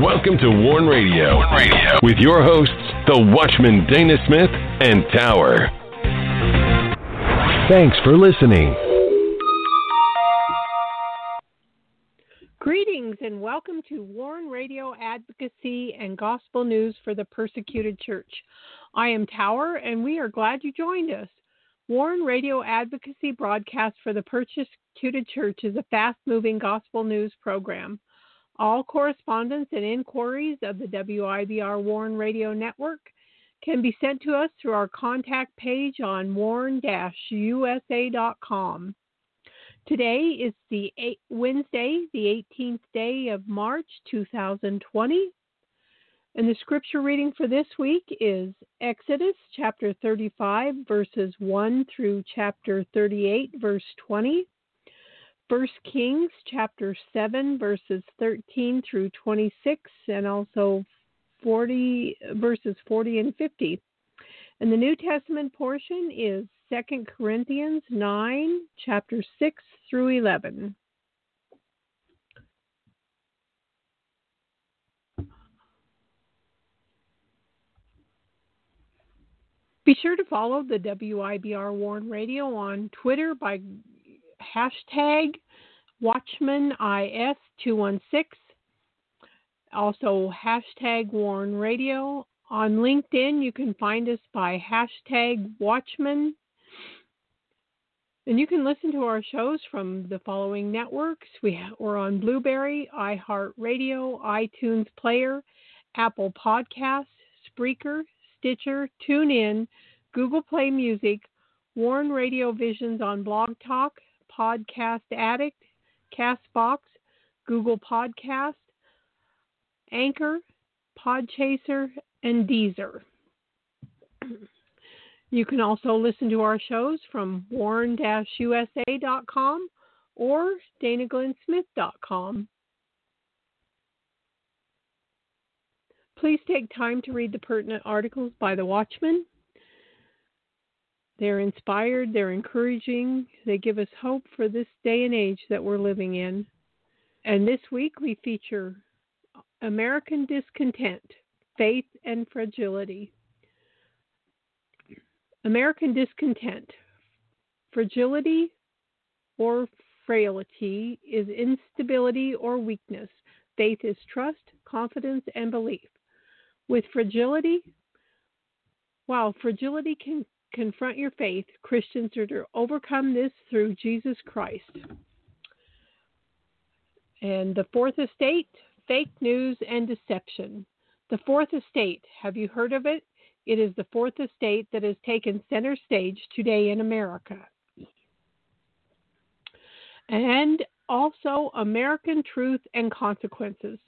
Welcome to Warn Radio, with your hosts, the Watchman Dana Smith and Tower. Thanks for listening. Greetings and welcome to Warn Radio Advocacy and Gospel News for the Persecuted Church. I am Tower and we are glad you joined us. Warn Radio Advocacy Broadcast for the Persecuted Church is a fast-moving gospel news program. All correspondence and inquiries of the WIBR Warren Radio Network can be sent to us through our contact page on warn-usa.com. Today is Wednesday, the 18th day of March, 2020. And the scripture reading for this week is Exodus chapter 35, verses 1 through chapter 38, verse 20. 1 Kings chapter 7, verses 13 through 26, and also verses 40 and 50. And the New Testament portion is 2 Corinthians 9, chapter 6 through 11. Be sure to follow the WIBR Warren Radio on Twitter by hashtag WatchmanIS216, also hashtag Warren Radio. On LinkedIn, you can find us by hashtag Watchman. And you can listen to our shows from the following networks. We're on Blueberry, iHeartRadio, iTunes Player, Apple Podcasts, Spreaker, Stitcher, TuneIn, Google Play Music, Warren Radio Visions on Blog Talk, Podcast Addict, CastBox, Google Podcast, Anchor, Podchaser, and Deezer. You can also listen to our shows from warn-usa.com or danaglennsmith.com. Please take time to read the pertinent articles by the Watchman. They're inspired, they're encouraging, they give us hope for this day and age that we're living in. And this week we feature American Discontent, Faith and Fragility. American discontent, fragility or frailty is instability or weakness. Faith is trust, confidence, and belief. With fragility, while fragility can confront your faith, Christians are to overcome this through Jesus Christ. And the fourth estate, fake news and deception. The fourth estate, have you heard of it? It is the fourth estate that has taken center stage today in America. And also American truth and consequences.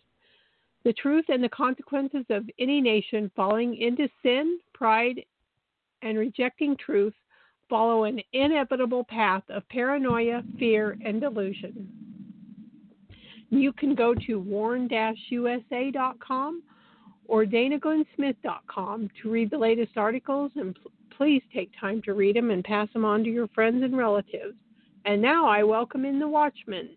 The truth and the consequences of any nation falling into sin, pride, and rejecting truth follow an inevitable path of paranoia, fear, and delusion. You can go to warn-usa.com or danaglennsmith.com to read the latest articles, and please take time to read them and pass them on to your friends and relatives. And now I welcome in the Watchman.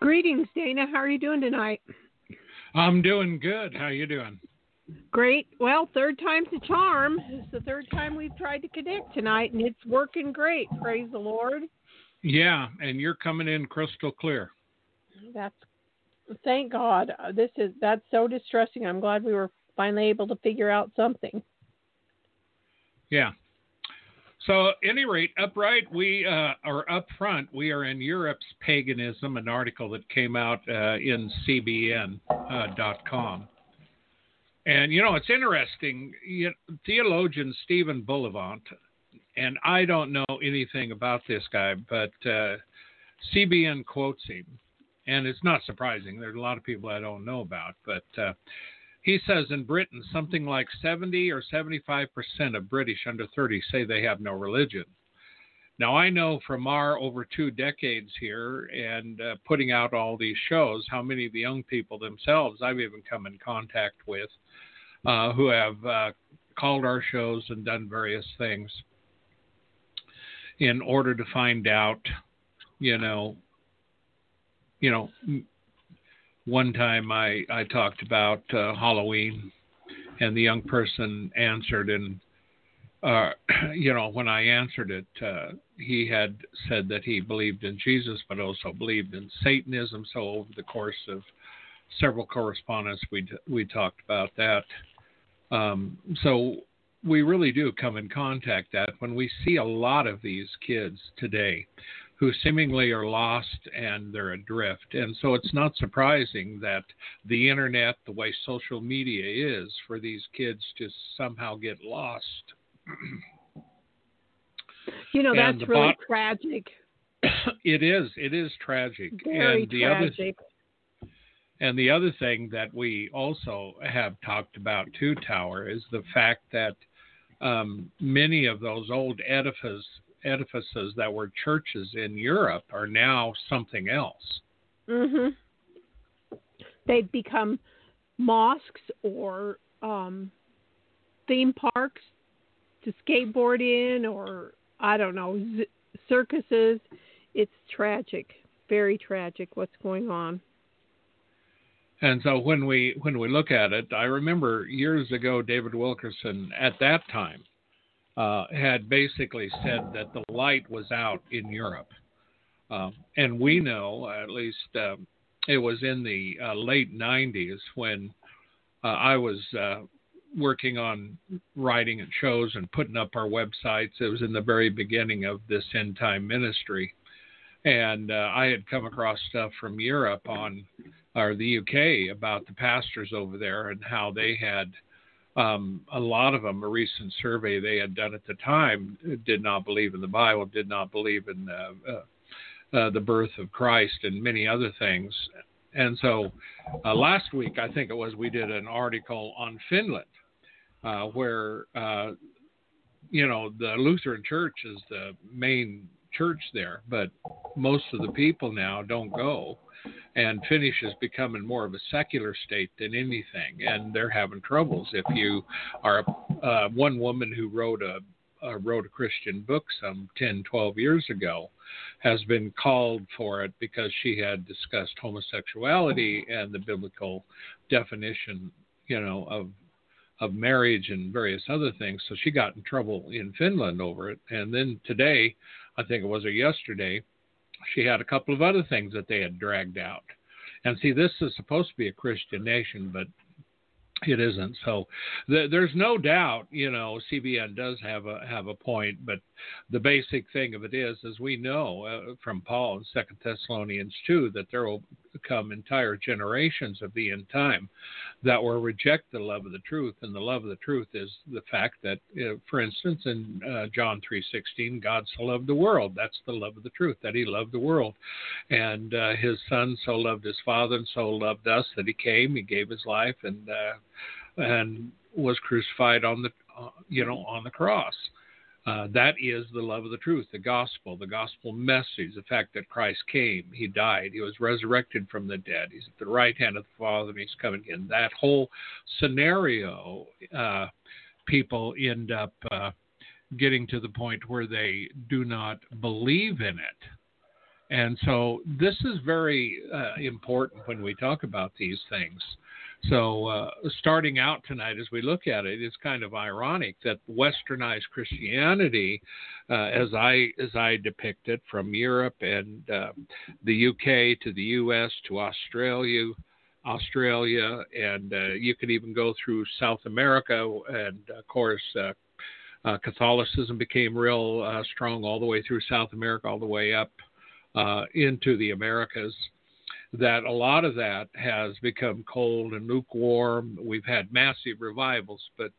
Greetings, Dana. How are you doing tonight? I'm doing good. How are you doing? Great. Well, third time's a charm. It's the third time we've tried to connect tonight, and it's working great. Praise the Lord. Yeah, and you're coming in crystal clear. Thank God. That's so distressing. I'm glad we were finally able to figure out something. Yeah. So at any rate, up front, we are in Europe's Paganism, an article that came out in CBN.com. And, you know, it's interesting. Theologian Stephen Bullivant, and I don't know anything about this guy, but CBN quotes him. And it's not surprising. There's a lot of people I don't know about. But he says in Britain, something like 70 or 75% of British under 30 say they have no religion. Now, I know from our over 2 decades here and putting out all these shows, how many of the young people themselves I've even come in contact with who have called our shows and done various things in order to find out, you know, one time I talked about Halloween, and the young person answered, and when I answered it, he had said that he believed in Jesus, but also believed in Satanism. So over the course of several correspondence, we talked about that. So we really do come in contact that when we see a lot of these kids today who seemingly are lost and they're adrift. And so it's not surprising that the internet, the way social media is, for these kids to somehow get lost. You know, that's really tragic. It is tragic. Very tragic. And the other thing that we also have talked about too, Tower, is the fact that many of those old edifices that were churches in Europe are now something else. Mm-hmm. They've become mosques or theme parks to skateboard in, or I don't know, circuses. It's tragic, very tragic what's going on. And so when we look at it, I remember years ago, David Wilkerson at that time had basically said that the light was out in Europe. And we know, at least it was in the late 90s when I was working on writing and shows and putting up our websites. It was in the very beginning of this end time ministry. And I had come across stuff from Europe or the UK about the pastors over there and how they had a lot of them, a recent survey they had done at the time, did not believe in the Bible, did not believe in the birth of Christ and many other things. And so last week, I think it was, we did an article on Finland. Where, the Lutheran Church is the main church there, but most of the people now don't go, and Finnish is becoming more of a secular state than anything, and they're having troubles. If you are one woman who wrote a Christian book some 10, 12 years ago, has been called for it because she had discussed homosexuality and the biblical definition, of marriage and various other things. So she got in trouble in Finland over it. And then today, I think it was yesterday, she had a couple of other things that they had dragged out. And see, this is supposed to be a Christian nation, but it isn't. So there's no doubt, CBN does have a point, but the basic thing of it is we know from Paul in 2 Thessalonians 2 that there will come entire generations of the end time that will reject the love of the truth. And the love of the truth is the fact that, for instance, in John 3:16, God so loved the world. That's the love of the truth, that he loved the world. And his son so loved his father and so loved us that he came, he gave his life and was crucified on the, on the cross. That is the love of the truth, the gospel message, the fact that Christ came, he died, he was resurrected from the dead, he's at the right hand of the Father, and he's coming in. That whole scenario, people end up getting to the point where they do not believe in it. And so this is very important when we talk about these things. So starting out tonight, as we look at it, it's kind of ironic that westernized Christianity, as I depict it, from Europe and the UK to the US to Australia, and you could even go through South America and, of course, Catholicism became real strong all the way through South America, all the way up into the Americas, that a lot of that has become cold and lukewarm. We've had massive revivals, but,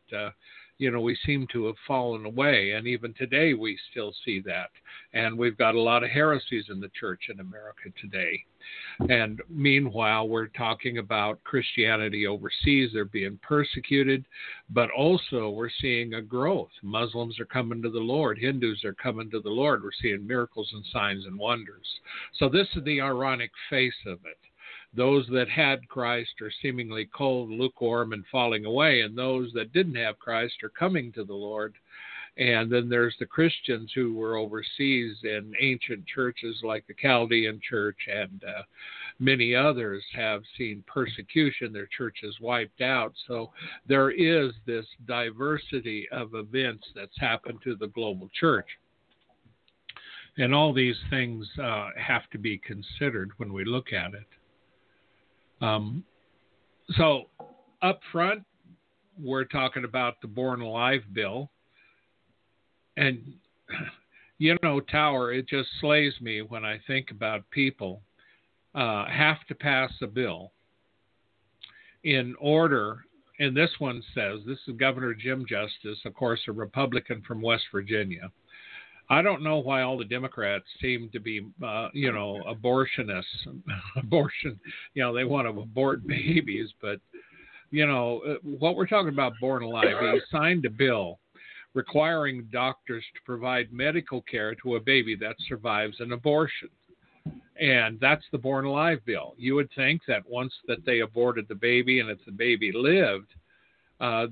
we seem to have fallen away. And even today, we still see that. And we've got a lot of heresies in the church in America today. And meanwhile, we're talking about Christianity overseas. They're being persecuted, but also we're seeing a growth. Muslims are coming to the Lord. Hindus are coming to the Lord. We're seeing miracles and signs and wonders. So this is the ironic face of it. Those that had Christ are seemingly cold, lukewarm, and falling away, and those that didn't have Christ are coming to the Lord. And then there's the Christians who were overseas in ancient churches like the Chaldean Church and many others have seen persecution, their churches wiped out. So there is this diversity of events that's happened to the global church. And all these things have to be considered when we look at it. So up front, we're talking about the Born Alive bill. And, Tower, it just slays me when I think about people have to pass a bill in order, and this one says, this is Governor Jim Justice, of course, a Republican from West Virginia. I don't know why all the Democrats seem to be, abortionists. They want to abort babies, but, what we're talking about, Born Alive, he signed a bill requiring doctors to provide medical care to a baby that survives an abortion. And that's the Born Alive bill. You would think that once that they aborted the baby and if the baby lived,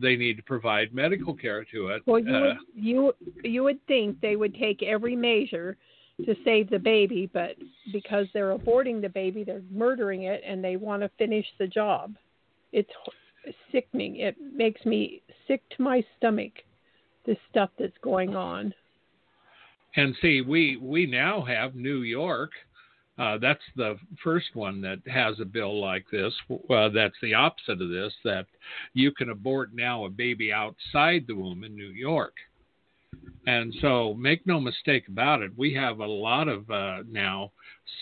they need to provide medical care to it. Well, you would think they would take every measure to save the baby, but because they're aborting the baby, they're murdering it, and they want to finish the job. It's sickening. It makes me sick to my stomach, this stuff that's going on. And see, we now have New York. That's the first one that has a bill like this. That's the opposite of this, that you can abort now a baby outside the womb in New York. And so make no mistake about it. We have a lot of now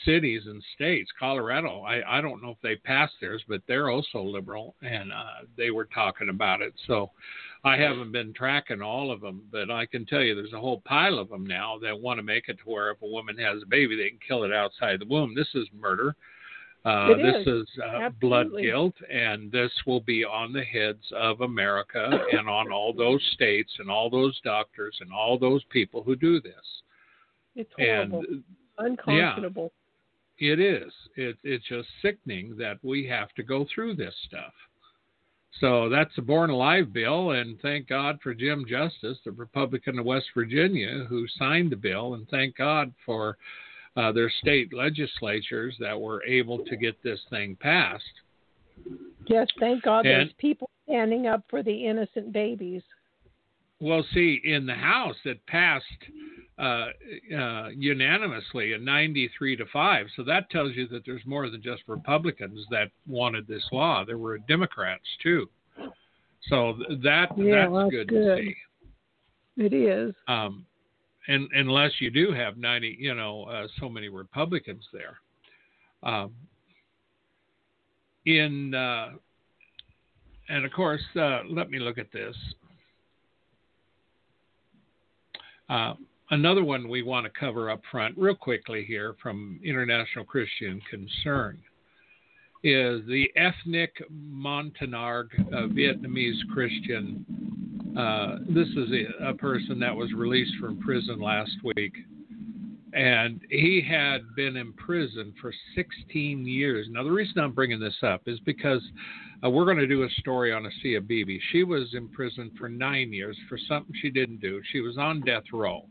cities and states. Colorado, I don't know if they passed theirs, but they're also liberal, and they were talking about it. So I haven't been tracking all of them, but I can tell you there's a whole pile of them now that want to make it to where if a woman has a baby, they can kill it outside the womb. This is murder. This is blood guilt, and this will be on the heads of America and on all those states and all those doctors and all those people who do this. It's horrible. And, unconscionable. Yeah, it is. It's just sickening that we have to go through this stuff. So that's the Born Alive bill, and thank God for Jim Justice, the Republican of West Virginia, who signed the bill, and thank God for their state legislatures that were able to get this thing passed. Yes, thank God there's people standing up for the innocent babies. Well, see, in the House, it passed unanimously at 93-5. So that tells you that there's more than just Republicans that wanted this law. There were Democrats, too. So that's good to see. It is. And unless you do have so many Republicans there. And of course, let me look at this. Another one we want to cover up front real quickly here from International Christian Concern is the ethnic Montanarg Vietnamese Christian. This is a person that was released from prison last week, and he had been in prison for 16 years. Now, the reason I'm bringing this up is because we're going to do a story on Asia Bibi. She was in prison for 9 years for something she didn't do. She was on death row,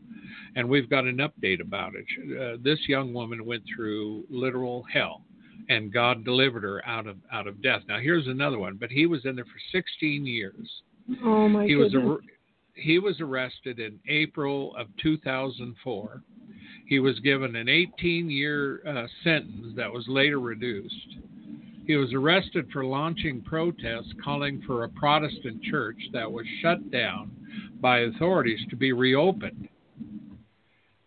and we've got an update about it. This young woman went through literal hell, and God delivered her out of death. Now, here's another one, but he was in there for 16 years. Oh, my goodness. He was arrested in April of 2004. He was given an 18-year sentence that was later reduced. He was arrested for launching protests calling for a Protestant church that was shut down by authorities to be reopened.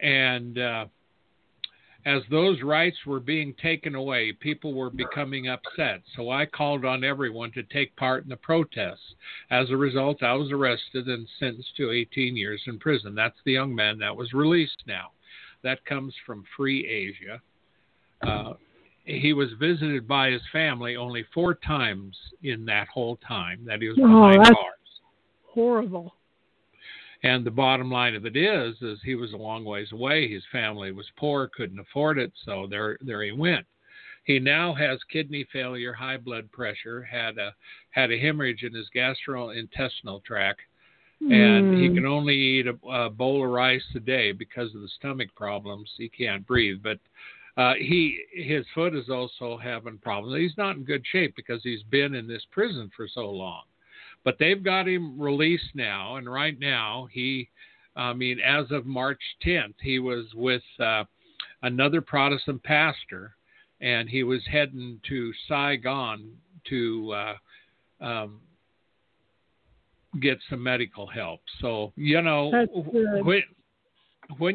And as those rights were being taken away, people were becoming upset. So I called on everyone to take part in the protests. As a result, I was arrested and sentenced to 18 years in prison. That's the young man that was released now. That comes from Free Asia. He was visited by his family only 4 times in that whole time that he was behind bars. Horrible. And the bottom line of it is he was a long ways away. His family was poor, couldn't afford it, so there he went. He now has kidney failure, high blood pressure, had a hemorrhage in his gastrointestinal tract, and he can only eat a bowl of rice a day because of the stomach problems. He can't breathe, but his foot is also having problems. He's not in good shape because he's been in this prison for so long. But they've got him released now, and right now as of March 10th, he was with another Protestant pastor, and he was heading to Saigon to get some medical help. So, when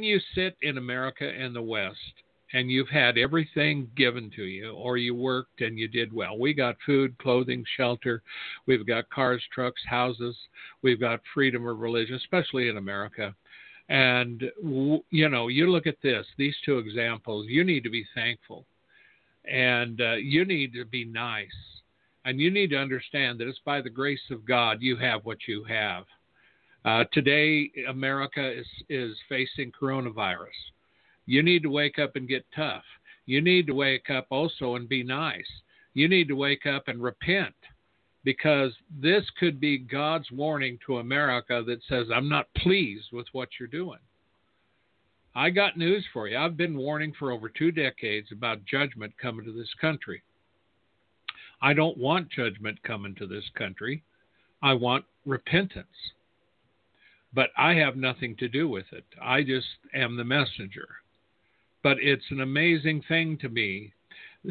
you sit in America and the West, and you've had everything given to you, or you worked and you did well. We got food, clothing, shelter. We've got cars, trucks, houses. We've got freedom of religion, especially in America. And, you look at these 2 examples. You need to be thankful. And you need to be nice. And you need to understand that it's by the grace of God you have what you have. Today, America is facing coronavirus. You need to wake up and get tough. You need to wake up also and be nice. You need to wake up and repent, because this could be God's warning to America that says, I'm not pleased with what you're doing. I got news for you. I've been warning for over 2 decades about judgment coming to this country. I don't want judgment coming to this country. I want repentance. But I have nothing to do with it. I just am the messenger. But it's an amazing thing to me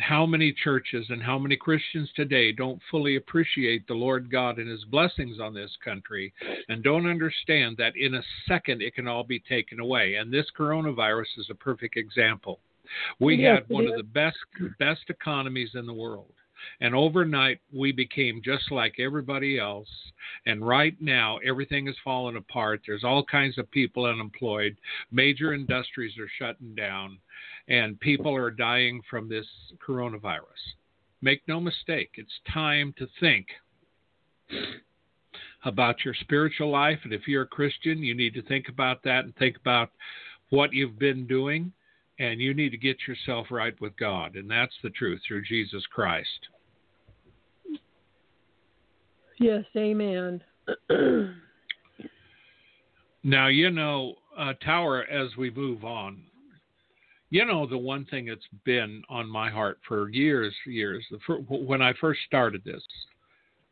how many churches and how many Christians today don't fully appreciate the Lord God and his blessings on this country, and don't understand that in a second it can all be taken away. And this coronavirus is a perfect example. We had one of the best economies in the world. And overnight, we became just like everybody else. And right now, everything is falling apart. There's all kinds of people unemployed. Major industries are shutting down. And people are dying from this coronavirus. Make no mistake, it's time to think about your spiritual life. And if you're a Christian, you need to think about that and think about what you've been doing. And you need to get yourself right with God. And that's the truth through Jesus Christ. Yes, amen. Now, Tower, as we move on, the one thing that's been on my heart for years, when I first started this,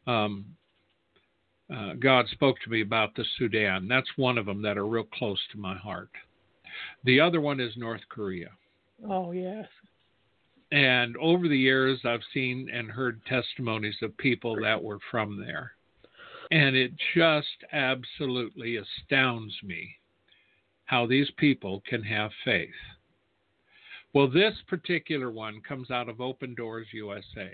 God spoke to me about the Sudan. That's one of them that are real close to my heart. The other one is North Korea. Oh, yes. And over the years, I've seen and heard testimonies of people that were from there. And it just absolutely astounds me how these people can have faith. Well, this particular one comes out of Open Doors USA.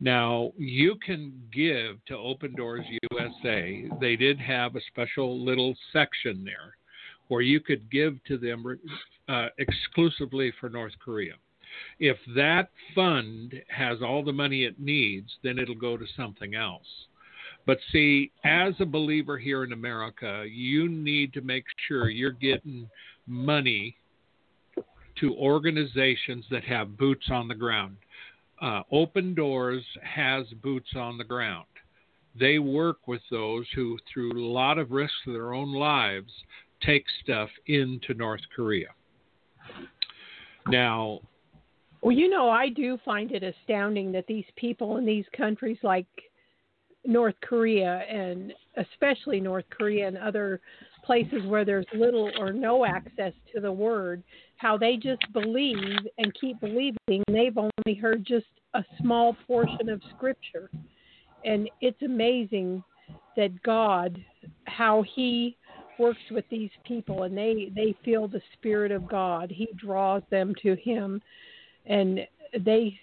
Now, you can give to Open Doors USA. They did have a special little section there, or you could give to them exclusively for North Korea. If that fund has all the money it needs, then it'll go to something else. But see, as a believer here in America, you need to make sure you're getting money to organizations that have boots on the ground. Open Doors has boots on the ground. They work with those who, through a lot of risks of their own lives, take stuff into North Korea. Now, I do find it astounding that these people in these countries like North Korea, and especially North Korea and other places where there's little or no access to the word, how they just believe and keep believing. They've only heard just a small portion of scripture. And it's amazing that God, how he works with these people, and they feel the Spirit of God. He draws them to him, and they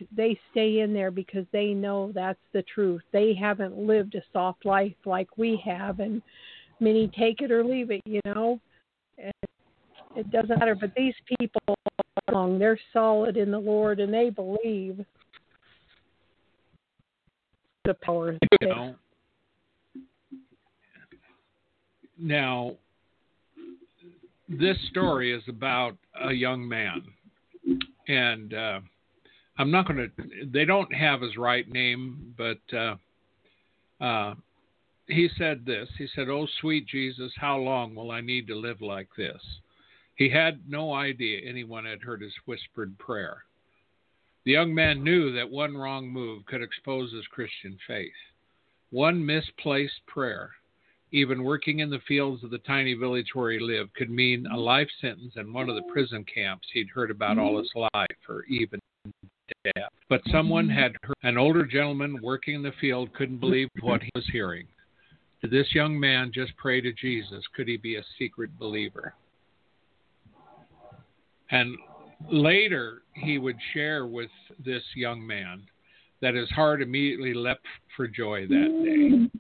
stay in there because they know that's the truth. They haven't lived a soft life like we have, and many take it or leave it, you know. And it doesn't matter, but these people, they're solid in the Lord, and they believe the power. You know, now, this story is about a young man, and I'm not going to, they don't have his right name, but he said this. He said, "Oh, sweet Jesus, how long will I need to live like this?" He had no idea anyone had heard his whispered prayer. The young man knew that one wrong move could expose his Christian faith. One misplaced prayer, even working in the fields of the tiny village where he lived, could mean a life sentence in one of the prison camps he'd heard about all his life, or even death. But someone had heard. An older gentleman working in the field couldn't believe what he was hearing. Did this young man just pray to Jesus? Could he be a secret believer? And later, he would share with this young man that his heart immediately leapt for joy that day.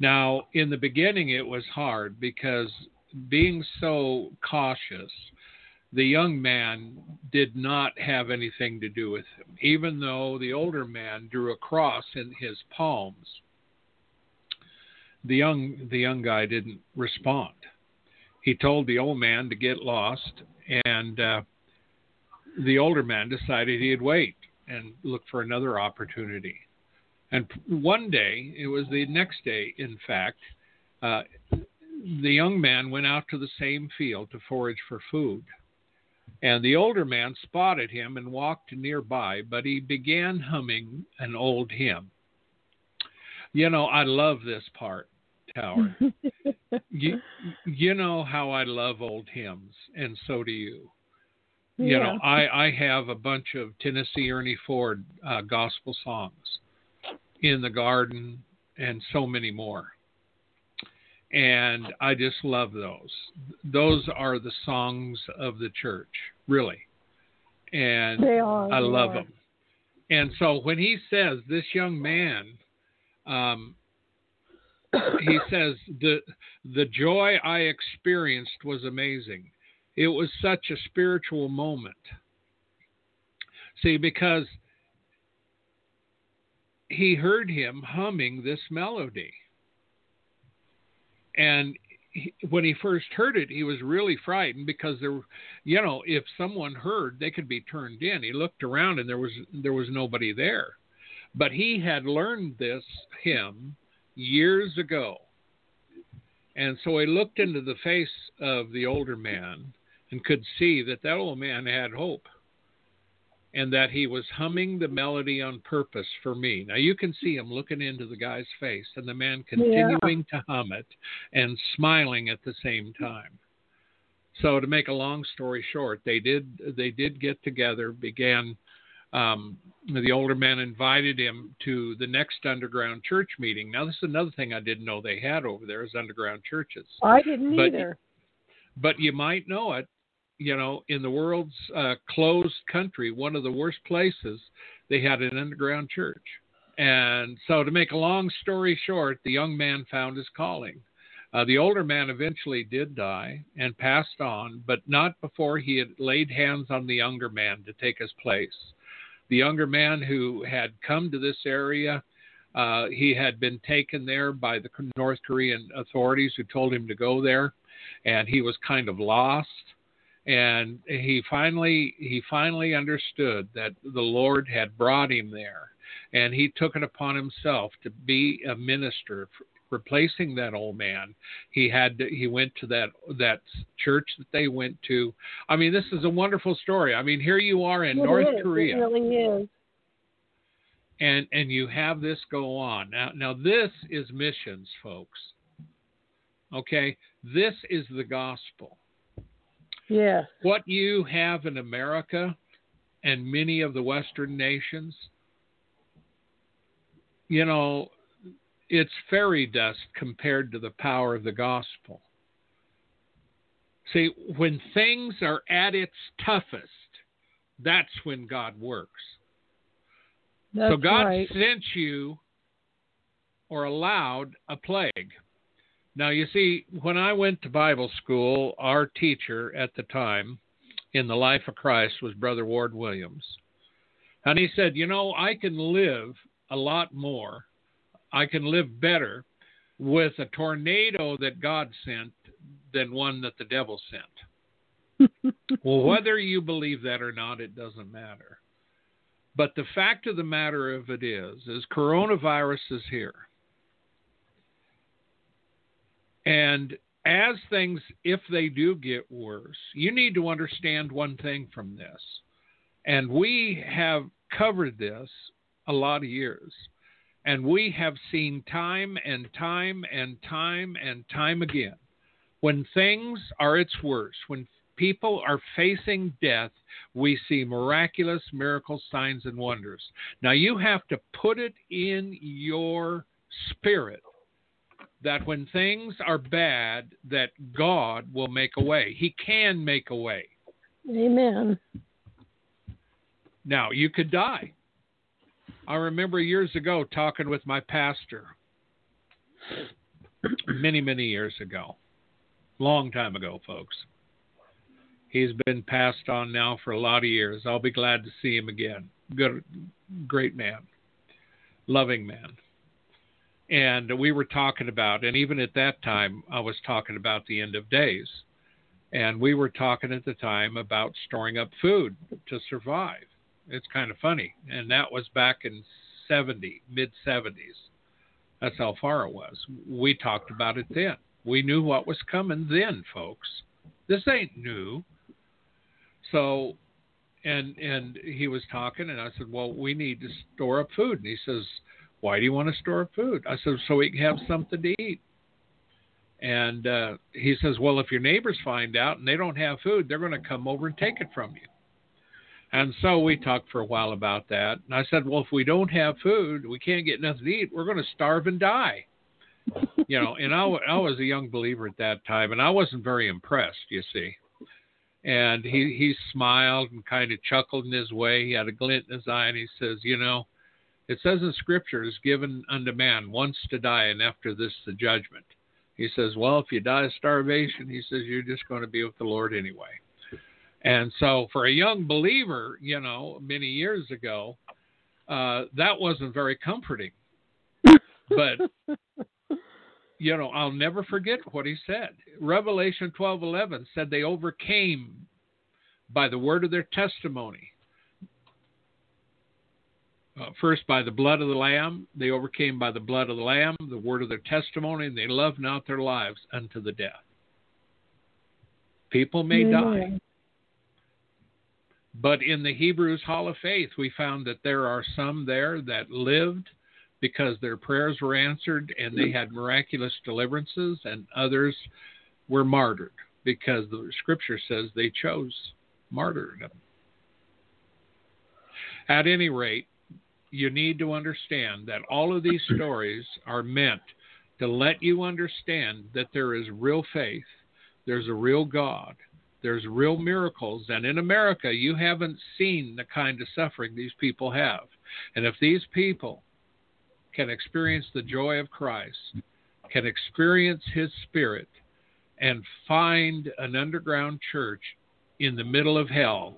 Now, in the beginning, it was hard because, being so cautious, the young man did not have anything to do with him, even though the older man drew a cross in his palms. The young guy didn't respond. He told the old man to get lost, and the older man decided he'd wait and look for another opportunity. And one day, it was the next day, in fact, the young man went out to the same field to forage for food. And the older man spotted him and walked nearby, but he began humming an old hymn. You know, I love this part, Tower. You know how I love old hymns, and so do you. You know, I have a bunch of Tennessee Ernie Ford gospel songs, In the Garden, and so many more. And I just love those. Those are the songs of the church, really. And they are, I love them. And so when he says, this young man, he says, the joy I experienced was amazing. It was such a spiritual moment. See, because he heard him humming this melody. And when he first heard it, he was really frightened because there, you know, if someone heard, they could be turned in. He looked around and there was nobody there. But he had learned this hymn years ago. And so he looked into the face of the older man and could see that old man had hope, and that he was humming the melody on purpose for me. Now, you can see him looking into the guy's face, and the man continuing to hum it and smiling at the same time. So to make a long story short, they did get together, began, the older man invited him to the next underground church meeting. Now, this is another thing I didn't know they had over there, is underground churches. I didn't either. But you might know it. You know, in the world's closed country, one of the worst places, they had an underground church. And so to make a long story short, the young man found his calling. The older man eventually did die and passed on, but not before he had laid hands on the younger man to take his place. The younger man who had come to this area, he had been taken there by the North Korean authorities, who told him to go there, and he was kind of lost. And he finally understood that the Lord had brought him there, and he took it upon himself to be a minister, replacing that old man. He went to that church that they went to. I mean, this is a wonderful story. I mean, here you are in North Korea. It really is. And you have this go on. Now this is missions, folks. Okay? This is the gospel. Yeah. What you have in America and many of the Western nations, you know, It's fairy dust compared to the power of the gospel. See, when things are at its toughest, that's when God works. That's so God right. sent you or allowed a plague. Now, you see, when I went to Bible school, our teacher at the time in the life of Christ was Brother Ward Williams. And he said, you know, I can live a lot more. I can live better with a tornado that God sent than one that the devil sent. Well, whether you believe that or not, it doesn't matter. But the fact of the matter of it is coronavirus is here. And as things, if they do get worse, you need to understand one thing from this. And we have covered this a lot of years. And we have seen time and time again. When things are its worst, when people are facing death, we see miraculous miracles, signs, and wonders. Now, you have to put it in your spirit that when things are bad, that God will make a way. He can make a way. Amen. Now, you could die. I remember years ago talking with my pastor many years ago. Long time ago, folks. He's been passed on now for a lot of years. I'll be glad to see him again. Good, great man. Loving man. And we were talking about, and even at that time, I was talking about the end of days. And we were talking at the time about storing up food to survive. It's kind of funny. And that was back in mid-70s. That's how far it was. We talked about it then. We knew what was coming then, folks. This ain't new. So, and he was talking, and I said, well, we need to store up food. And he says, why do you want to store up food? I said, so we can have something to eat. And he says, well, if your neighbors find out and they don't have food, they're going to come over and take it from you. And so we talked for a while about that. And I said, well, if we don't have food, we can't get nothing to eat. We're going to starve and die. You know, and I was a young believer at that time, and I wasn't very impressed, you see. And he smiled and kind of chuckled in his way. He had a glint in his eye, and he says, you know, it says in Scripture, is given unto man once to die, and after this the judgment. He says, well, if you die of starvation, he says, you're just going to be with the Lord anyway. And so for a young believer, you know, many years ago, that wasn't very comforting. But, you know, I'll never forget what he said. Revelation 12:11 said they overcame by the word of their testimony. First, by the blood of the Lamb. They overcame by the blood of the Lamb, the word of their testimony, and they loved not their lives unto the death. People may die. But in the Hebrews Hall of Faith, we found that there are some there that lived because their prayers were answered and they had miraculous deliverances, and others were martyred because the Scripture says they chose martyrdom. At any rate, you need to understand that all of these stories are meant to let you understand that there is real faith, there's a real God, there's real miracles, and in America, you haven't seen the kind of suffering these people have. And if these people can experience the joy of Christ, can experience His Spirit, and find an underground church in the middle of hell,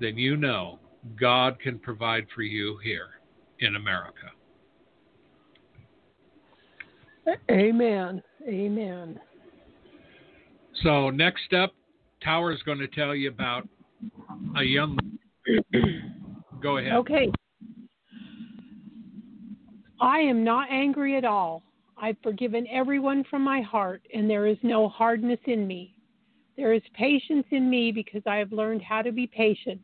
then you know God can provide for you here in America. Amen. Amen. So next up, Tower's going to tell you about a young... Go ahead. Okay. I am not angry at all. I've forgiven everyone from my heart, and there is no hardness in me. There is patience in me because I have learned how to be patient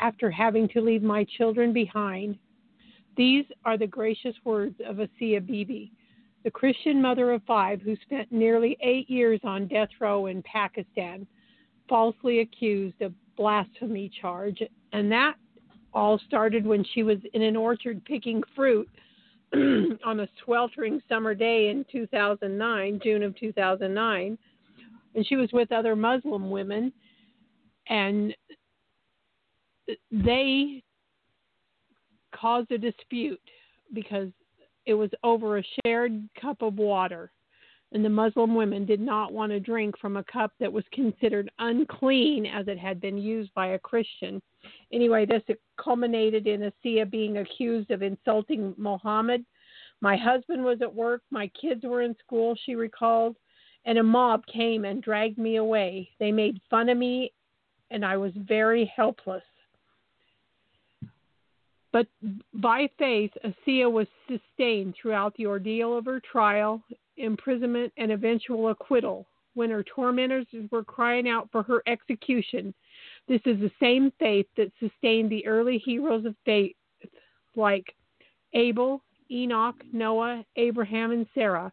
after having to leave my children behind. These are the gracious words of Asia Bibi, the Christian mother of 5 who spent nearly 8 years on death row in Pakistan, falsely accused of blasphemy charge, and that all started when she was in an orchard picking fruit on a sweltering summer day in 2009, June of 2009, and she was with other Muslim women, and they caused a dispute because it was over a shared cup of water, and the Muslim women did not want to drink from a cup that was considered unclean as it had been used by a Christian. Anyway, this culminated in Asiya being accused of insulting Muhammad. My husband was at work. My kids were in school, she recalled, and a mob came and dragged me away. They made fun of me, and I was very helpless. But by faith, Asiya was sustained throughout the ordeal of her trial, imprisonment, and eventual acquittal. When her tormentors were crying out for her execution, this is the same faith that sustained the early heroes of faith like Abel, Enoch, Noah, Abraham, and Sarah,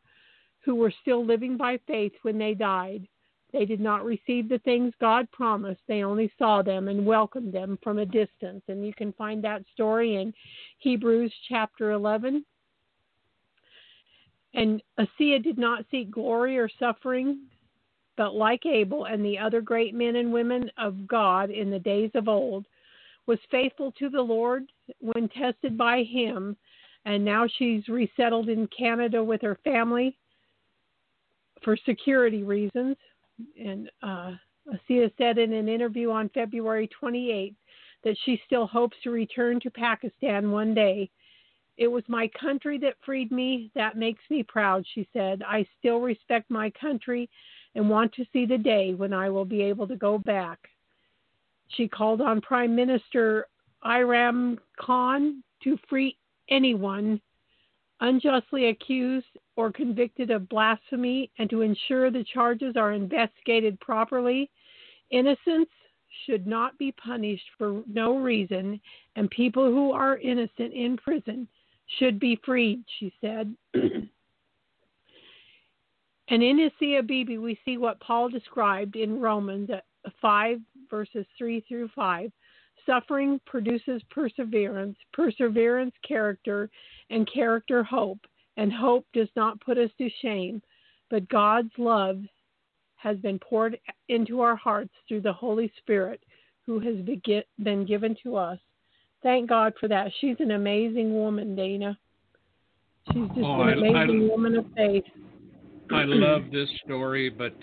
who were still living by faith when they died. They did not receive the things God promised. They only saw them and welcomed them from a distance. And you can find that story in Hebrews chapter 11. And Asiya did not seek glory or suffering, but like Abel and the other great men and women of God in the days of old, was faithful to the Lord when tested by him. And now she's resettled in Canada with her family for security reasons. And Asiya said in an interview on February 28th that she still hopes to return to Pakistan one day. It was my country that freed me. That makes me proud, she said. I still respect my country and want to see the day when I will be able to go back. She called on Prime Minister Iram Khan to free anyone unjustly accused or convicted of blasphemy and to ensure the charges are investigated properly. Innocents should not be punished for no reason, and people who are innocent in prison should be freed, she said. And in Asia Bibi, we see what Paul described in Romans 5, verses 3 through 5. Suffering produces perseverance, perseverance character, and character hope. And hope does not put us to shame, but God's love has been poured into our hearts through the Holy Spirit who has been given to us. Thank God for that. She's an amazing woman, Dana. She's just an amazing woman of faith. I love this story, but,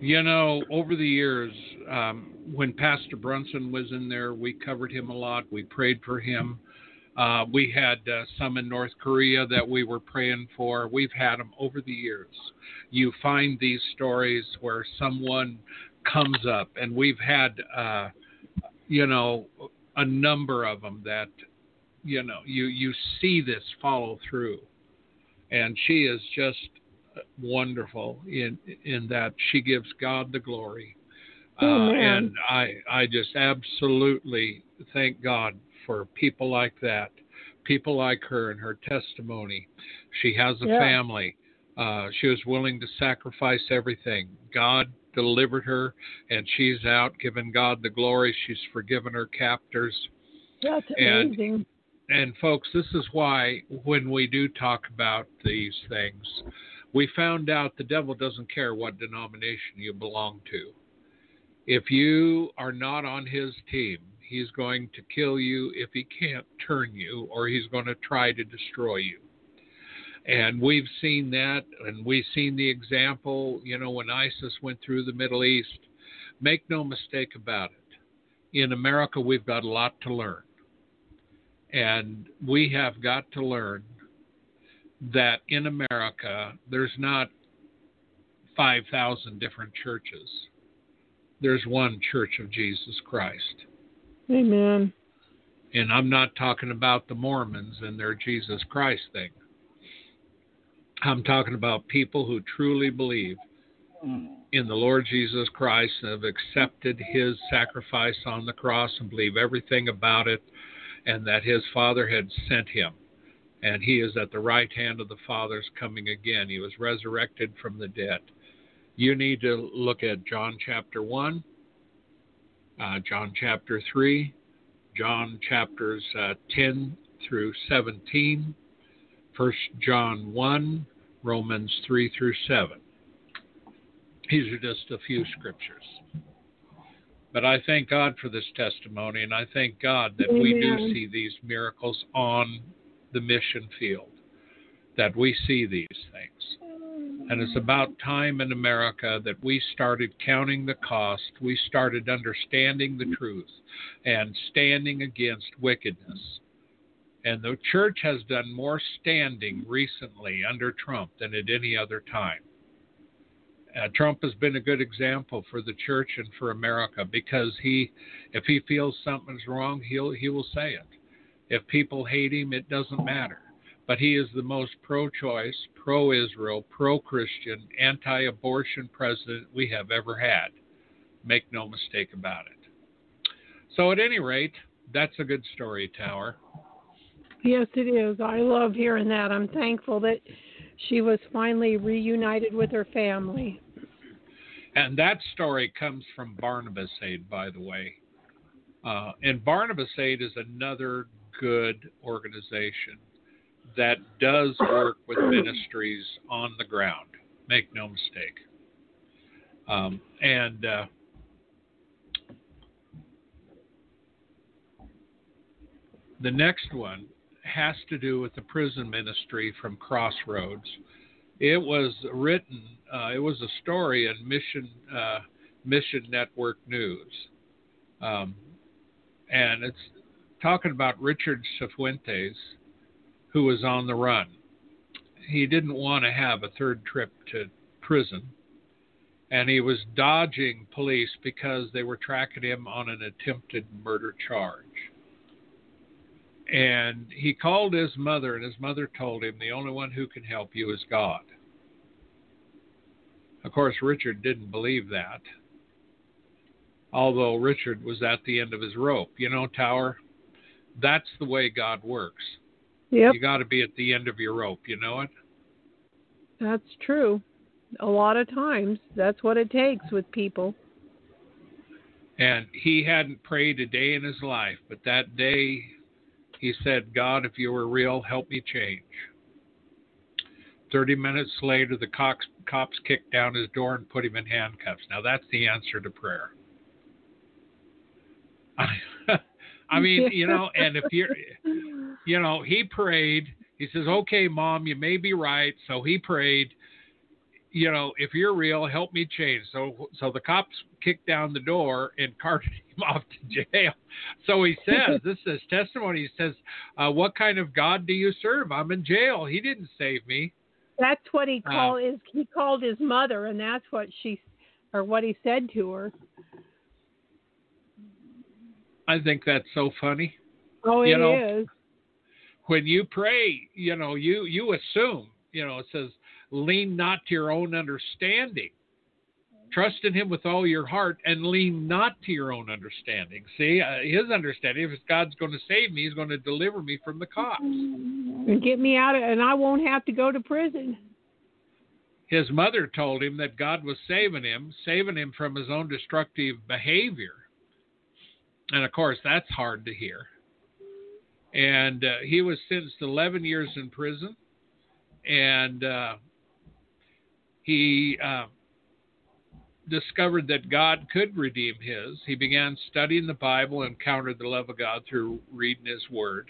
you know, over the years, when Pastor Brunson was in there, we covered him a lot. We prayed for him. We had some in North Korea that we were praying for. We've had them over the years. You find these stories where someone comes up, and we've had, you know, a number of them that, you know, you see this follow through. And she is just wonderful in that she gives God the glory. And I just absolutely thank God for people like that, people like her and her testimony. She has a family. She was willing to sacrifice everything. God delivered her, and she's out giving God the glory. She's forgiven her captors. That's amazing. And folks, this is why when we do talk about these things, we found out the devil doesn't care what denomination you belong to. If you are not on his team, he's going to kill you if he can't turn you, or he's going to try to destroy you. And we've seen that, and we've seen the example, you know, when ISIS went through the Middle East. Make no mistake about it. In America, we've got a lot to learn. And we have got to learn that in America, there's not 5,000 different churches. There's one Church of Jesus Christ. Amen. And I'm not talking about the Mormons and their Jesus Christ thing. I'm talking about people who truly believe in the Lord Jesus Christ and have accepted his sacrifice on the cross and believe everything about it, and that his Father had sent him. And he is at the right hand of the Father's coming again. He was resurrected from the dead. You need to look at John chapter 1. John chapter 3, John chapters 10 through 17, 1 John 1, Romans 3 through 7. These are just a few scriptures. But I thank God for this testimony, and I thank God that we do see these miracles on the mission field, that we see these things. And it's about time in America that we started counting the cost, we started understanding the truth, and standing against wickedness. And the church has done more standing recently under Trump than at any other time. Trump has been a good example for the church and for America, because if he feels something's wrong, he will say it. If people hate him, it doesn't matter. But he is the most pro-choice, pro-Israel, pro-Christian, anti-abortion president we have ever had. Make no mistake about it. So at any rate, that's a good story, Tower. Yes, it is. I love hearing that. I'm thankful that she was finally reunited with her family. And that story comes from Barnabas Aid, by the way. And Barnabas Aid is another good organization that does work with ministries on the ground. Make no mistake. The next one has to do with the prison ministry from Crossroads. It was written, it was a story in Mission Network News. And it's talking about Richard Cifuentes, who was on the run. He didn't want to have a third trip to prison, and he was dodging police because they were tracking him on an attempted murder charge. And he called his mother, and his mother told him, the only one who can help you is God. Of course, Richard didn't believe that, although Richard was at the end of his rope. You know, Tower, that's the way God works. Yep. You got to be at the end of your rope, you know it? That's true. A lot of times, that's what it takes with people. And he hadn't prayed a day in his life, but that day he said, God, if you were real, help me change. 30 minutes later, the cops kicked down his door and put him in handcuffs. Now, that's the answer to prayer. I mean, you know, and if you're, you know, he prayed. He says, okay, Mom, you may be right. So he prayed, you know, if you're real, help me change. So the cops kicked down the door and carted him off to jail. So he says, this is testimony. He says, what kind of God do you serve? I'm in jail. He didn't save me. That's what he called. He called his mother, and that's what he said to her. I think that's so funny. Oh, it is. When you pray, you know, you assume, you know, it says, lean not to your own understanding. Trust in him with all your heart and lean not to your own understanding. See, his understanding, if God's going to save me, he's going to deliver me from the cops. And get me out of, and I won't have to go to prison. His mother told him that God was saving him from his own destructive behavior. And, of course, that's hard to hear. And he was sentenced to 11 years in prison. And he discovered that God could redeem his. He began studying the Bible and encountered the love of God through reading his word.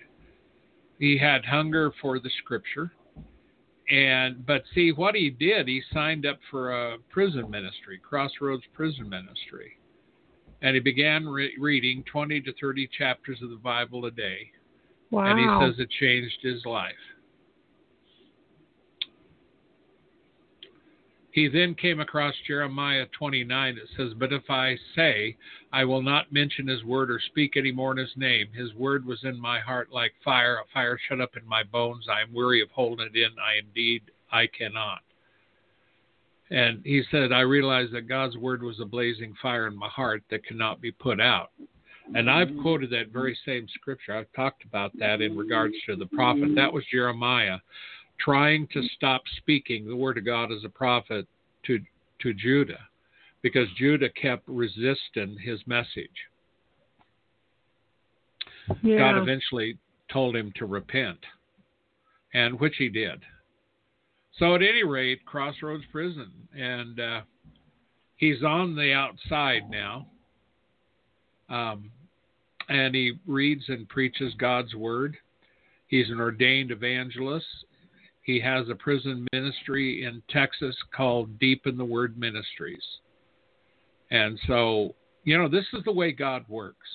He had hunger for the scripture. But see, what he did, he signed up for a prison ministry, Crossroads Prison Ministry. And he began reading 20 to 30 chapters of the Bible a day. Wow. And he says it changed his life. He then came across Jeremiah 29. It says, but if I say, I will not mention his word or speak any more in his name. His word was in my heart like fire, a fire shut up in my bones. I am weary of holding it in. I cannot. And he said, I realized that God's word was a blazing fire in my heart that cannot be put out. And I've quoted that very same scripture. I've talked about that in regards to the prophet. That was Jeremiah trying to stop speaking the word of God as a prophet to Judah, because Judah kept resisting his message. Yeah. God eventually told him to repent. and which he did. So at any rate, Crossroads Prison, and he's on the outside now, and he reads and preaches God's word. He's an ordained evangelist. He has a prison ministry in Texas called Deep in the Word Ministries. And so, you know, this is the way God works.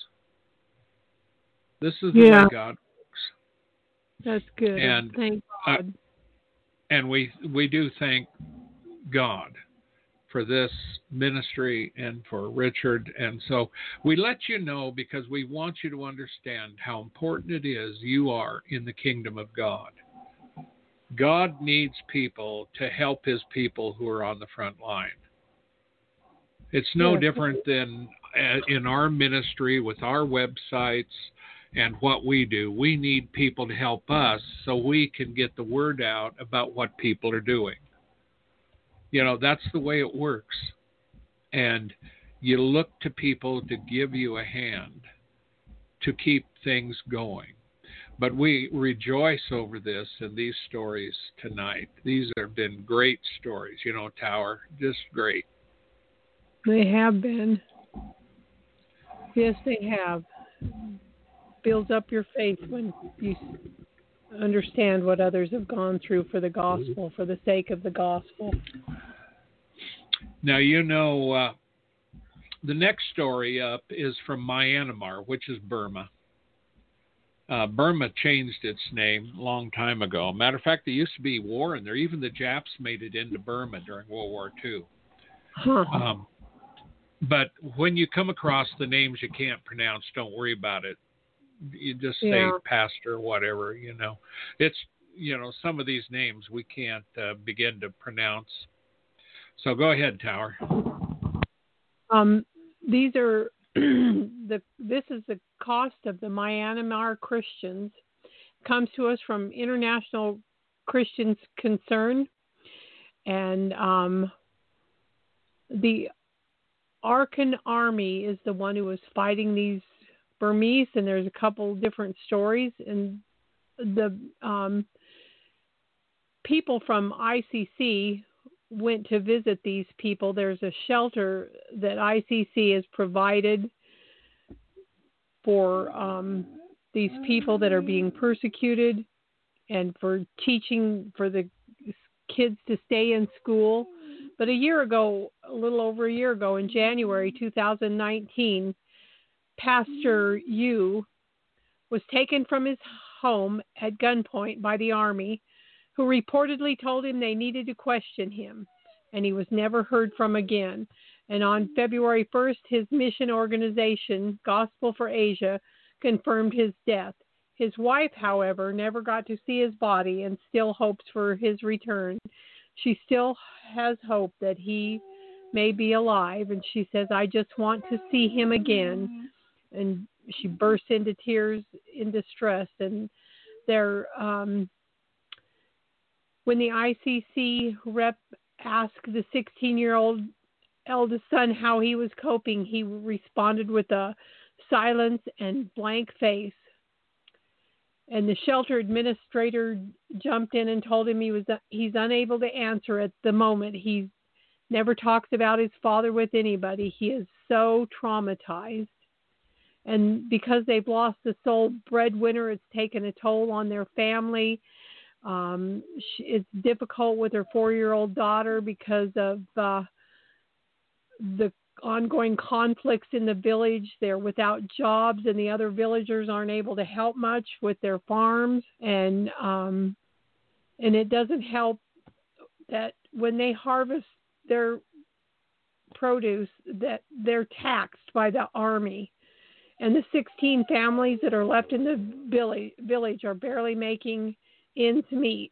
This is the way God works. That's good. And thank God. And we do thank God for this ministry and for Richard. And so we let you know because we want you to understand how important it is you are in the kingdom of God. God needs people to help his people who are on the front line. It's no different than in our ministry with our websites and what we do. We need people to help us so we can get the word out about what people are doing. You know, that's the way it works. And you look to people to give you a hand to keep things going. But we rejoice over this and these stories tonight. These have been great stories, you know, Tower, just great. They have been. Yes, they have. Builds up your faith when you understand what others have gone through for the gospel, for the sake of the gospel. Now, you know, the next story up is from Myanmar, which is Burma. Burma changed its name a long time ago. Matter of fact, it used to be Warren there. Even the Japs made it into Burma during World War II. But when you come across the names you can't pronounce, don't worry about it. You just say pastor, whatever, you know. It's, you know, some of these names we can't begin to pronounce. So go ahead, Tower. These are this is the cost of the Myanmar Christians. Comes to us from International Christian Concern, and the Arakan army is the one who was fighting these Burmese, and there's a couple different stories. And the people from ICC went to visit these people. There's a shelter that ICC has provided for these people that are being persecuted, and for teaching for the kids to stay in school. But a year ago, a little over a year ago, in January 2019, Pastor Yu was taken from his home at gunpoint by the army, who reportedly told him they needed to question him, and he was never heard from again. And on February 1st, his mission organization, Gospel for Asia, confirmed his death. His wife, however, never got to see his body and still hopes for his return. She still has hope that he may be alive, and she says, "I just want to see him again." And she bursts into tears in distress. And they're... When the ICC rep asked the 16-year-old eldest son how he was coping, he responded with a silence and blank face. And the shelter administrator jumped in and told him he's unable to answer at the moment. He never talks about his father with anybody. He is so traumatized. And because they've lost the sole breadwinner, it's taken a toll on their family. It's difficult with her 4-year-old daughter because of the ongoing conflicts in the village. They're without jobs, and the other villagers aren't able to help much with their farms. And it doesn't help that when they harvest their produce, that they're taxed by the army. And the 16 families that are left in the village are barely making ends meet.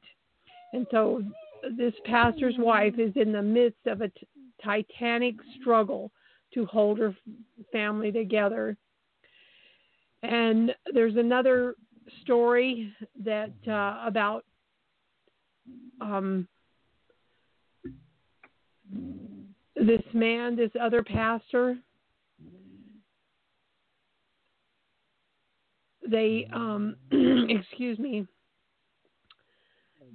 And so this pastor's wife is in the midst of a titanic struggle to hold her family together. And there's another story that about this man, this other pastor. They excuse me.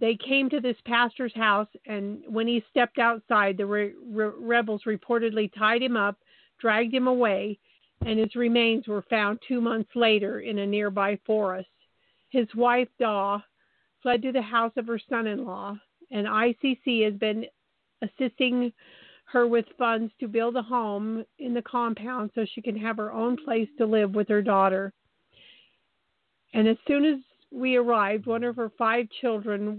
They came to this pastor's house, and when he stepped outside, the rebels reportedly tied him up, dragged him away, and his remains were found 2 months later in a nearby forest. His wife, Daw, fled to the house of her son-in-law, and ICC has been assisting her with funds to build a home in the compound so she can have her own place to live with her daughter. And as soon as we arrived, one of her 5 children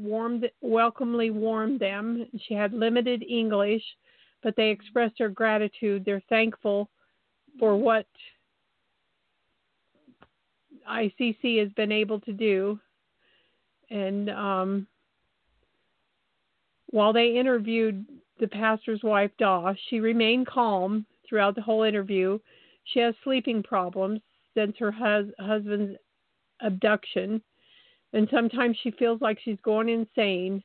welcomingly warmed them. She had limited English, but they expressed their gratitude. They're thankful for what ICC has been able to do. And while they interviewed the pastor's wife, Daw, she remained calm throughout the whole interview. She has sleeping problems since her husband's abduction, and sometimes she feels like she's going insane.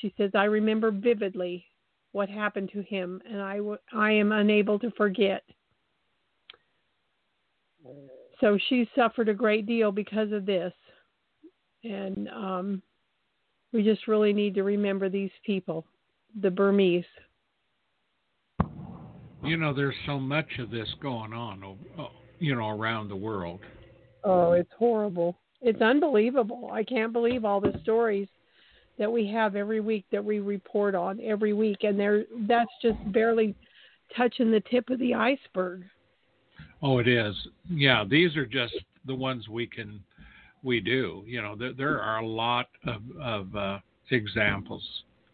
She says, I remember vividly what happened to him, and I am unable to forget. So she suffered a great deal because of this. And we just really need to remember these people, the Burmese. You know, there's so much of this going on, you know, around the world. Oh, it's horrible. It's unbelievable. I can't believe all the stories that we have every week that we report on every week. And that's just barely touching the tip of the iceberg. Oh, it is. Yeah, these are just the ones we do. You know, there are a lot of examples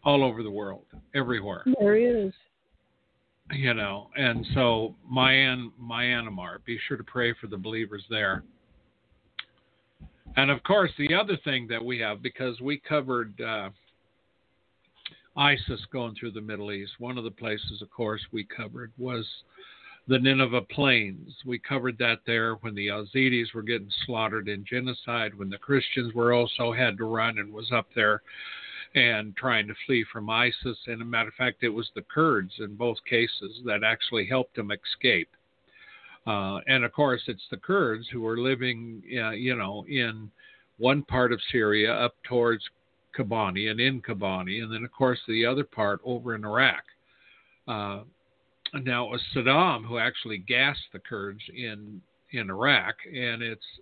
all over the world, everywhere. There is. You know, and so Myanmar, be sure to pray for the believers there. And, of course, the other thing that we have, because we covered ISIS going through the Middle East, one of the places, of course, we covered was the Nineveh Plains. We covered that there when the Yazidis were getting slaughtered in genocide, when the Christians were also had to run and was up there and trying to flee from ISIS. And, as a matter of fact, it was the Kurds in both cases that actually helped them escape. And, of course, it's the Kurds who are living, you know, in one part of Syria up towards Kobani and in Kobani. And then, of course, the other part over in Iraq. Now, it was Saddam who actually gassed the Kurds in Iraq. And it's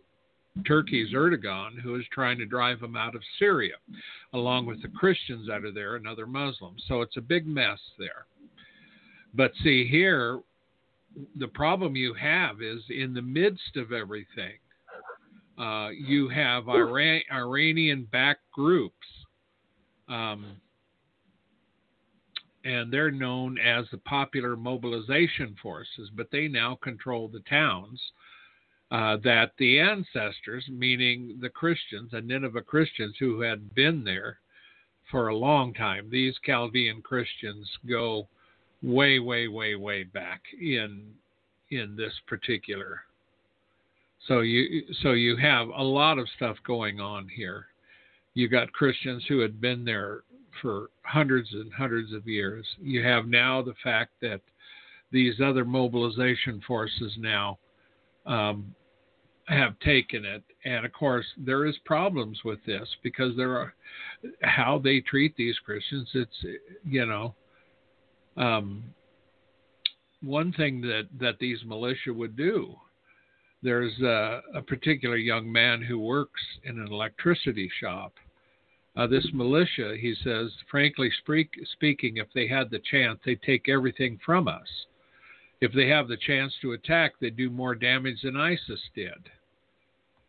Turkey's Erdogan who is trying to drive them out of Syria, along with the Christians that are there and other Muslims. So it's a big mess there. But see here, the problem you have is in the midst of everything, you have Iranian-backed groups, and they're known as the Popular Mobilization Forces, but they now control the towns that the ancestors, meaning the Christians and Nineveh Christians who had been there for a long time, these Chaldean Christians go way, way, way, way back in this particular. So you have a lot of stuff going on here. You got Christians who had been there for hundreds and hundreds of years. You have now the fact that these other mobilization forces now have taken it. And of course, there is problems with this because there are how they treat these Christians. It's, you know, one thing that these militia would do, there's a particular young man who works in an electricity shop. This militia, he says, frankly speaking, if they had the chance, they'd take everything from us. If they have the chance to attack, they do more damage than ISIS did.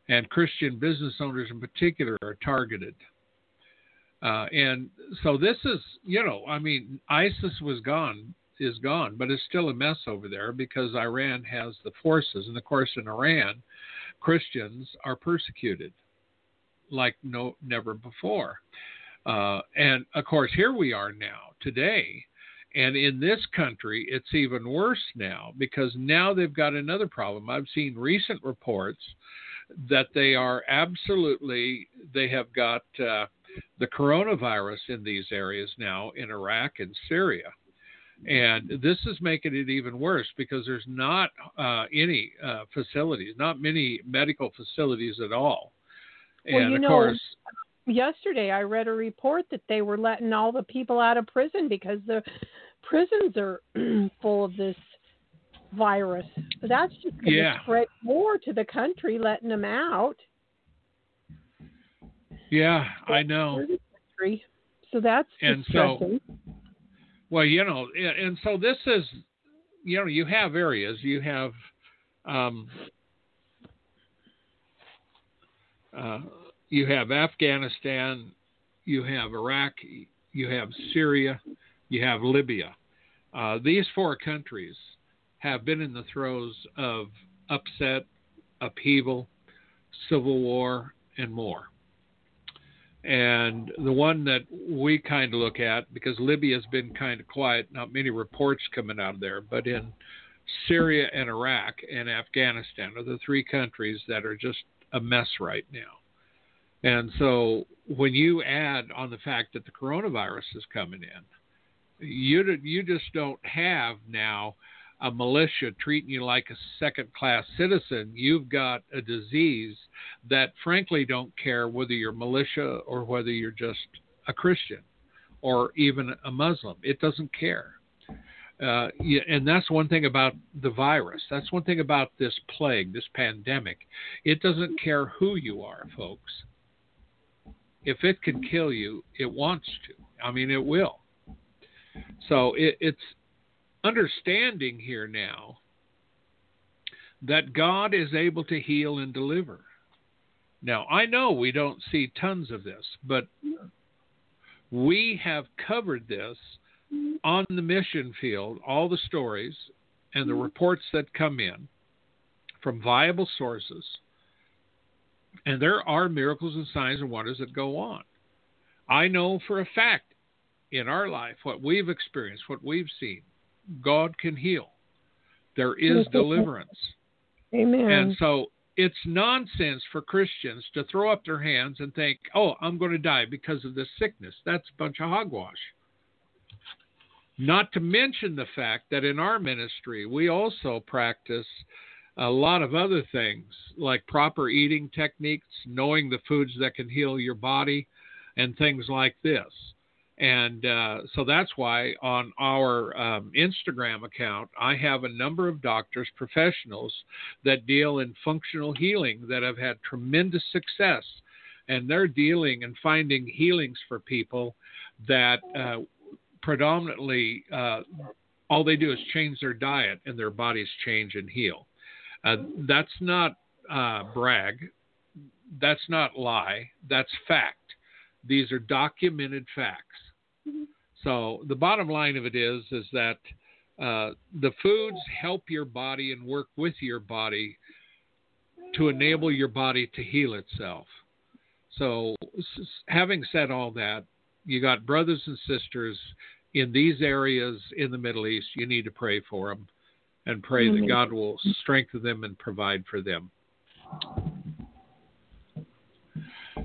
And Christian business owners in particular are targeted. And so this is, you know, I mean, ISIS is gone, but it's still a mess over there because Iran has the forces. And, of course, in Iran, Christians are persecuted like never before. And, of course, here we are now, today. And in this country, it's even worse now because now they've got another problem. I've seen recent reports that they are absolutely, they have got the coronavirus in these areas now in Iraq and Syria. And this is making it even worse because there's not any facilities, not many medical facilities at all. Well, and, you know, of course, yesterday I read a report that they were letting all the people out of prison because the prisons are full of this virus. That's just going to spread more to the country, letting them out. Yeah, I know. So that's distressing. So, well, you know, and so this is, you know, you have areas, you have you have Afghanistan, you have Iraq, you have Syria, you have Libya. These four countries have been in the throes of upset, upheaval, civil war, and more. And the one that we kind of look at, because Libya's been kind of quiet, not many reports coming out of there, but in Syria and Iraq and Afghanistan are the three countries that are just a mess right now. And so when you add on the fact that the coronavirus is coming in, you just don't have now a militia treating you like a second-class citizen. You've got a disease that, frankly, don't care whether you're militia or whether you're just a Christian or even a Muslim. It doesn't care. And that's one thing about the virus. That's one thing about this plague, this pandemic. It doesn't care who you are, folks. If it can kill you, it wants to. I mean, it will. So it's understanding here now that God is able to heal and deliver. Now, I know we don't see tons of this, but we have covered this on the mission field, all the stories and the reports that come in from viable sources. And there are miracles and signs and wonders that go on. I know for a fact in our life, what we've experienced, what we've seen, God can heal. There is deliverance. Amen. And so it's nonsense for Christians to throw up their hands and think, oh, I'm going to die because of this sickness. That's a bunch of hogwash. Not to mention the fact that in our ministry, we also practice a lot of other things like proper eating techniques, knowing the foods that can heal your body, and things like this. And so that's why on our Instagram account, I have a number of doctors, professionals that deal in functional healing that have had tremendous success. And they're dealing and finding healings for people that predominantly all they do is change their diet and their bodies change and heal. That's not brag. That's not lie. That's fact. These are documented facts. So the bottom line of it is that the foods help your body and work with your body to enable your body to heal itself. So having said all that, you got brothers and sisters in these areas in the Middle East. You need to pray for them and pray that God will strengthen them and provide for them.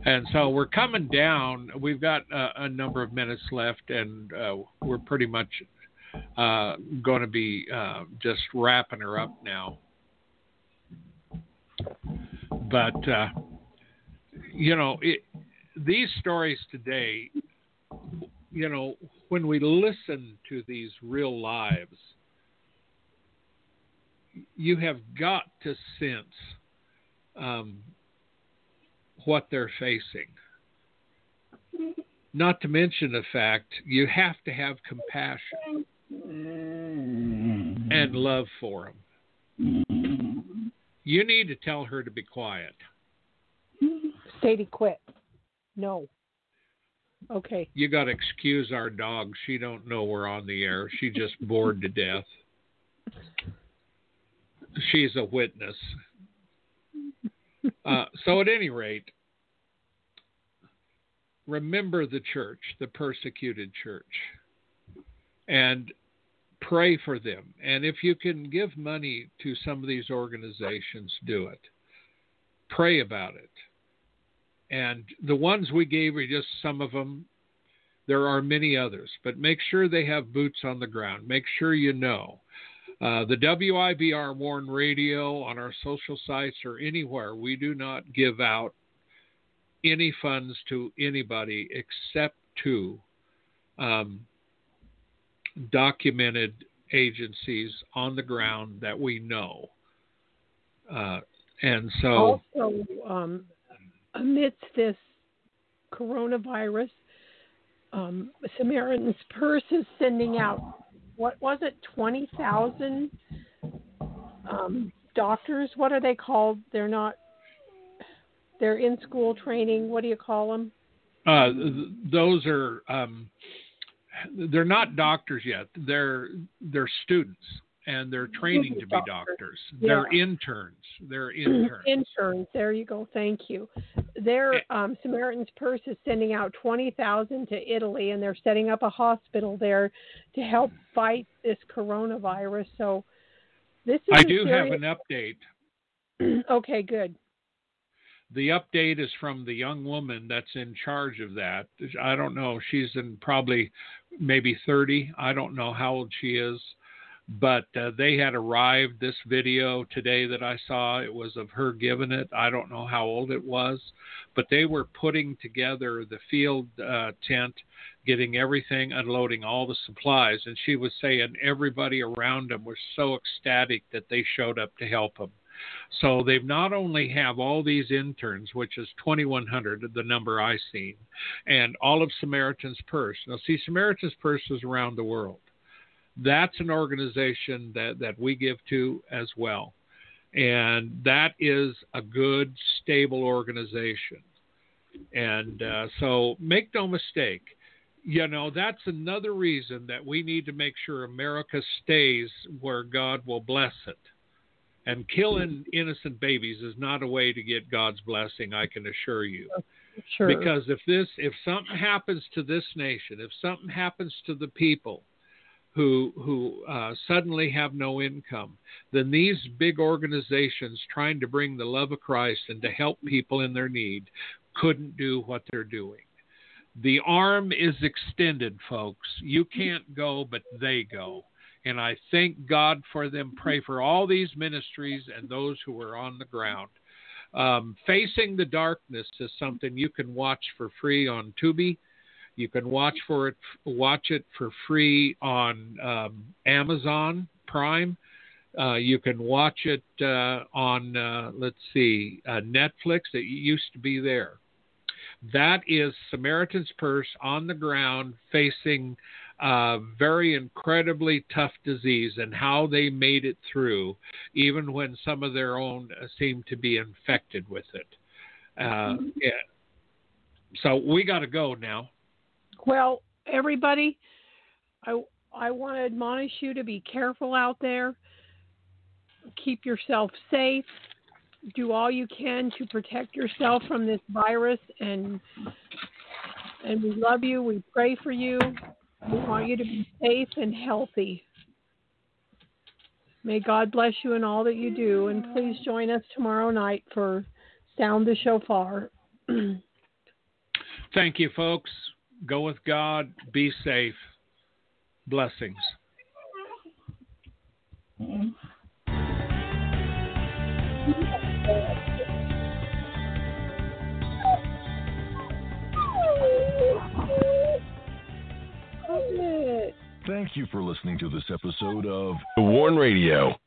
And so we're coming down. We've got a number of minutes left, and we're pretty much going to be just wrapping her up now. But, you know, these stories today, you know, when we listen to these real lives, you have got to sense what they're facing. Not to mention the fact you have to have compassion and love for them. You need to tell her to be quiet. Sadie, quit. No. Okay. You got to excuse our dog. She don't know we're on the air. She just bored to death. She's a witness. So at any rate, remember the church, the persecuted church, and pray for them. And if you can give money to some of these organizations, do it. Pray about it. And the ones we gave are just some of them. There are many others, but make sure they have boots on the ground. Make sure you know. The WIBR Warren Radio on our social sites or anywhere, we do not give out any funds to anybody except to documented agencies on the ground that we know. And so... Also, amidst this coronavirus, Samaritan's Purse is sending out, what was it, 20,000 doctors? What are they called? They're not... They're in school training. What do you call them? Those are... they're not doctors yet. They're students, and they're training to be doctors. Yeah. They're interns. Interns. There you go. Thank you. Their Samaritan's Purse is sending out 20,000 to Italy, and they're setting up a hospital there to help fight this coronavirus. So this is. I do have an update. Okay, good. The update is from the young woman that's in charge of that. I don't know. She's in probably maybe 30. I don't know how old she is. But they had arrived. This video today that I saw, it was of her giving it. I don't know how old it was. But they were putting together the field tent, getting everything, unloading all the supplies. And she was saying everybody around them was so ecstatic that they showed up to help them. So they've not only have all these interns, which is 2,100, the number I've seen, and all of Samaritan's Purse. Now, see, Samaritan's Purse is around the world. That's an organization that we give to as well. And that is a good, stable organization. And so make no mistake. You know, that's another reason that we need to make sure America stays where God will bless it. And killing innocent babies is not a way to get God's blessing, I can assure you. Sure. Because if something happens to this nation, if something happens to the people who suddenly have no income, then these big organizations trying to bring the love of Christ and to help people in their need couldn't do what they're doing. The arm is extended, folks. You can't go, but they go. And I thank God for them. Pray for all these ministries and those who are on the ground. Facing the Darkness is something you can watch for free on Tubi. You can watch it for free on Amazon Prime. You can watch it on, Netflix. It used to be there. That is Samaritan's Purse on the ground facing very incredibly tough disease and how they made it through, even when some of their own seemed to be infected with it. Yeah. So we got to go now. Well, everybody, I want to admonish you to be careful out there. Keep yourself safe. Do all you can to protect yourself from this virus. And we love you. We pray for you. We want you to be safe and healthy. May God bless you in all that you do. And please join us tomorrow night for Sound the Shofar. Thank you, folks. Go with God. Be safe. Blessings. Thank you for listening to this episode of The Warn Radio.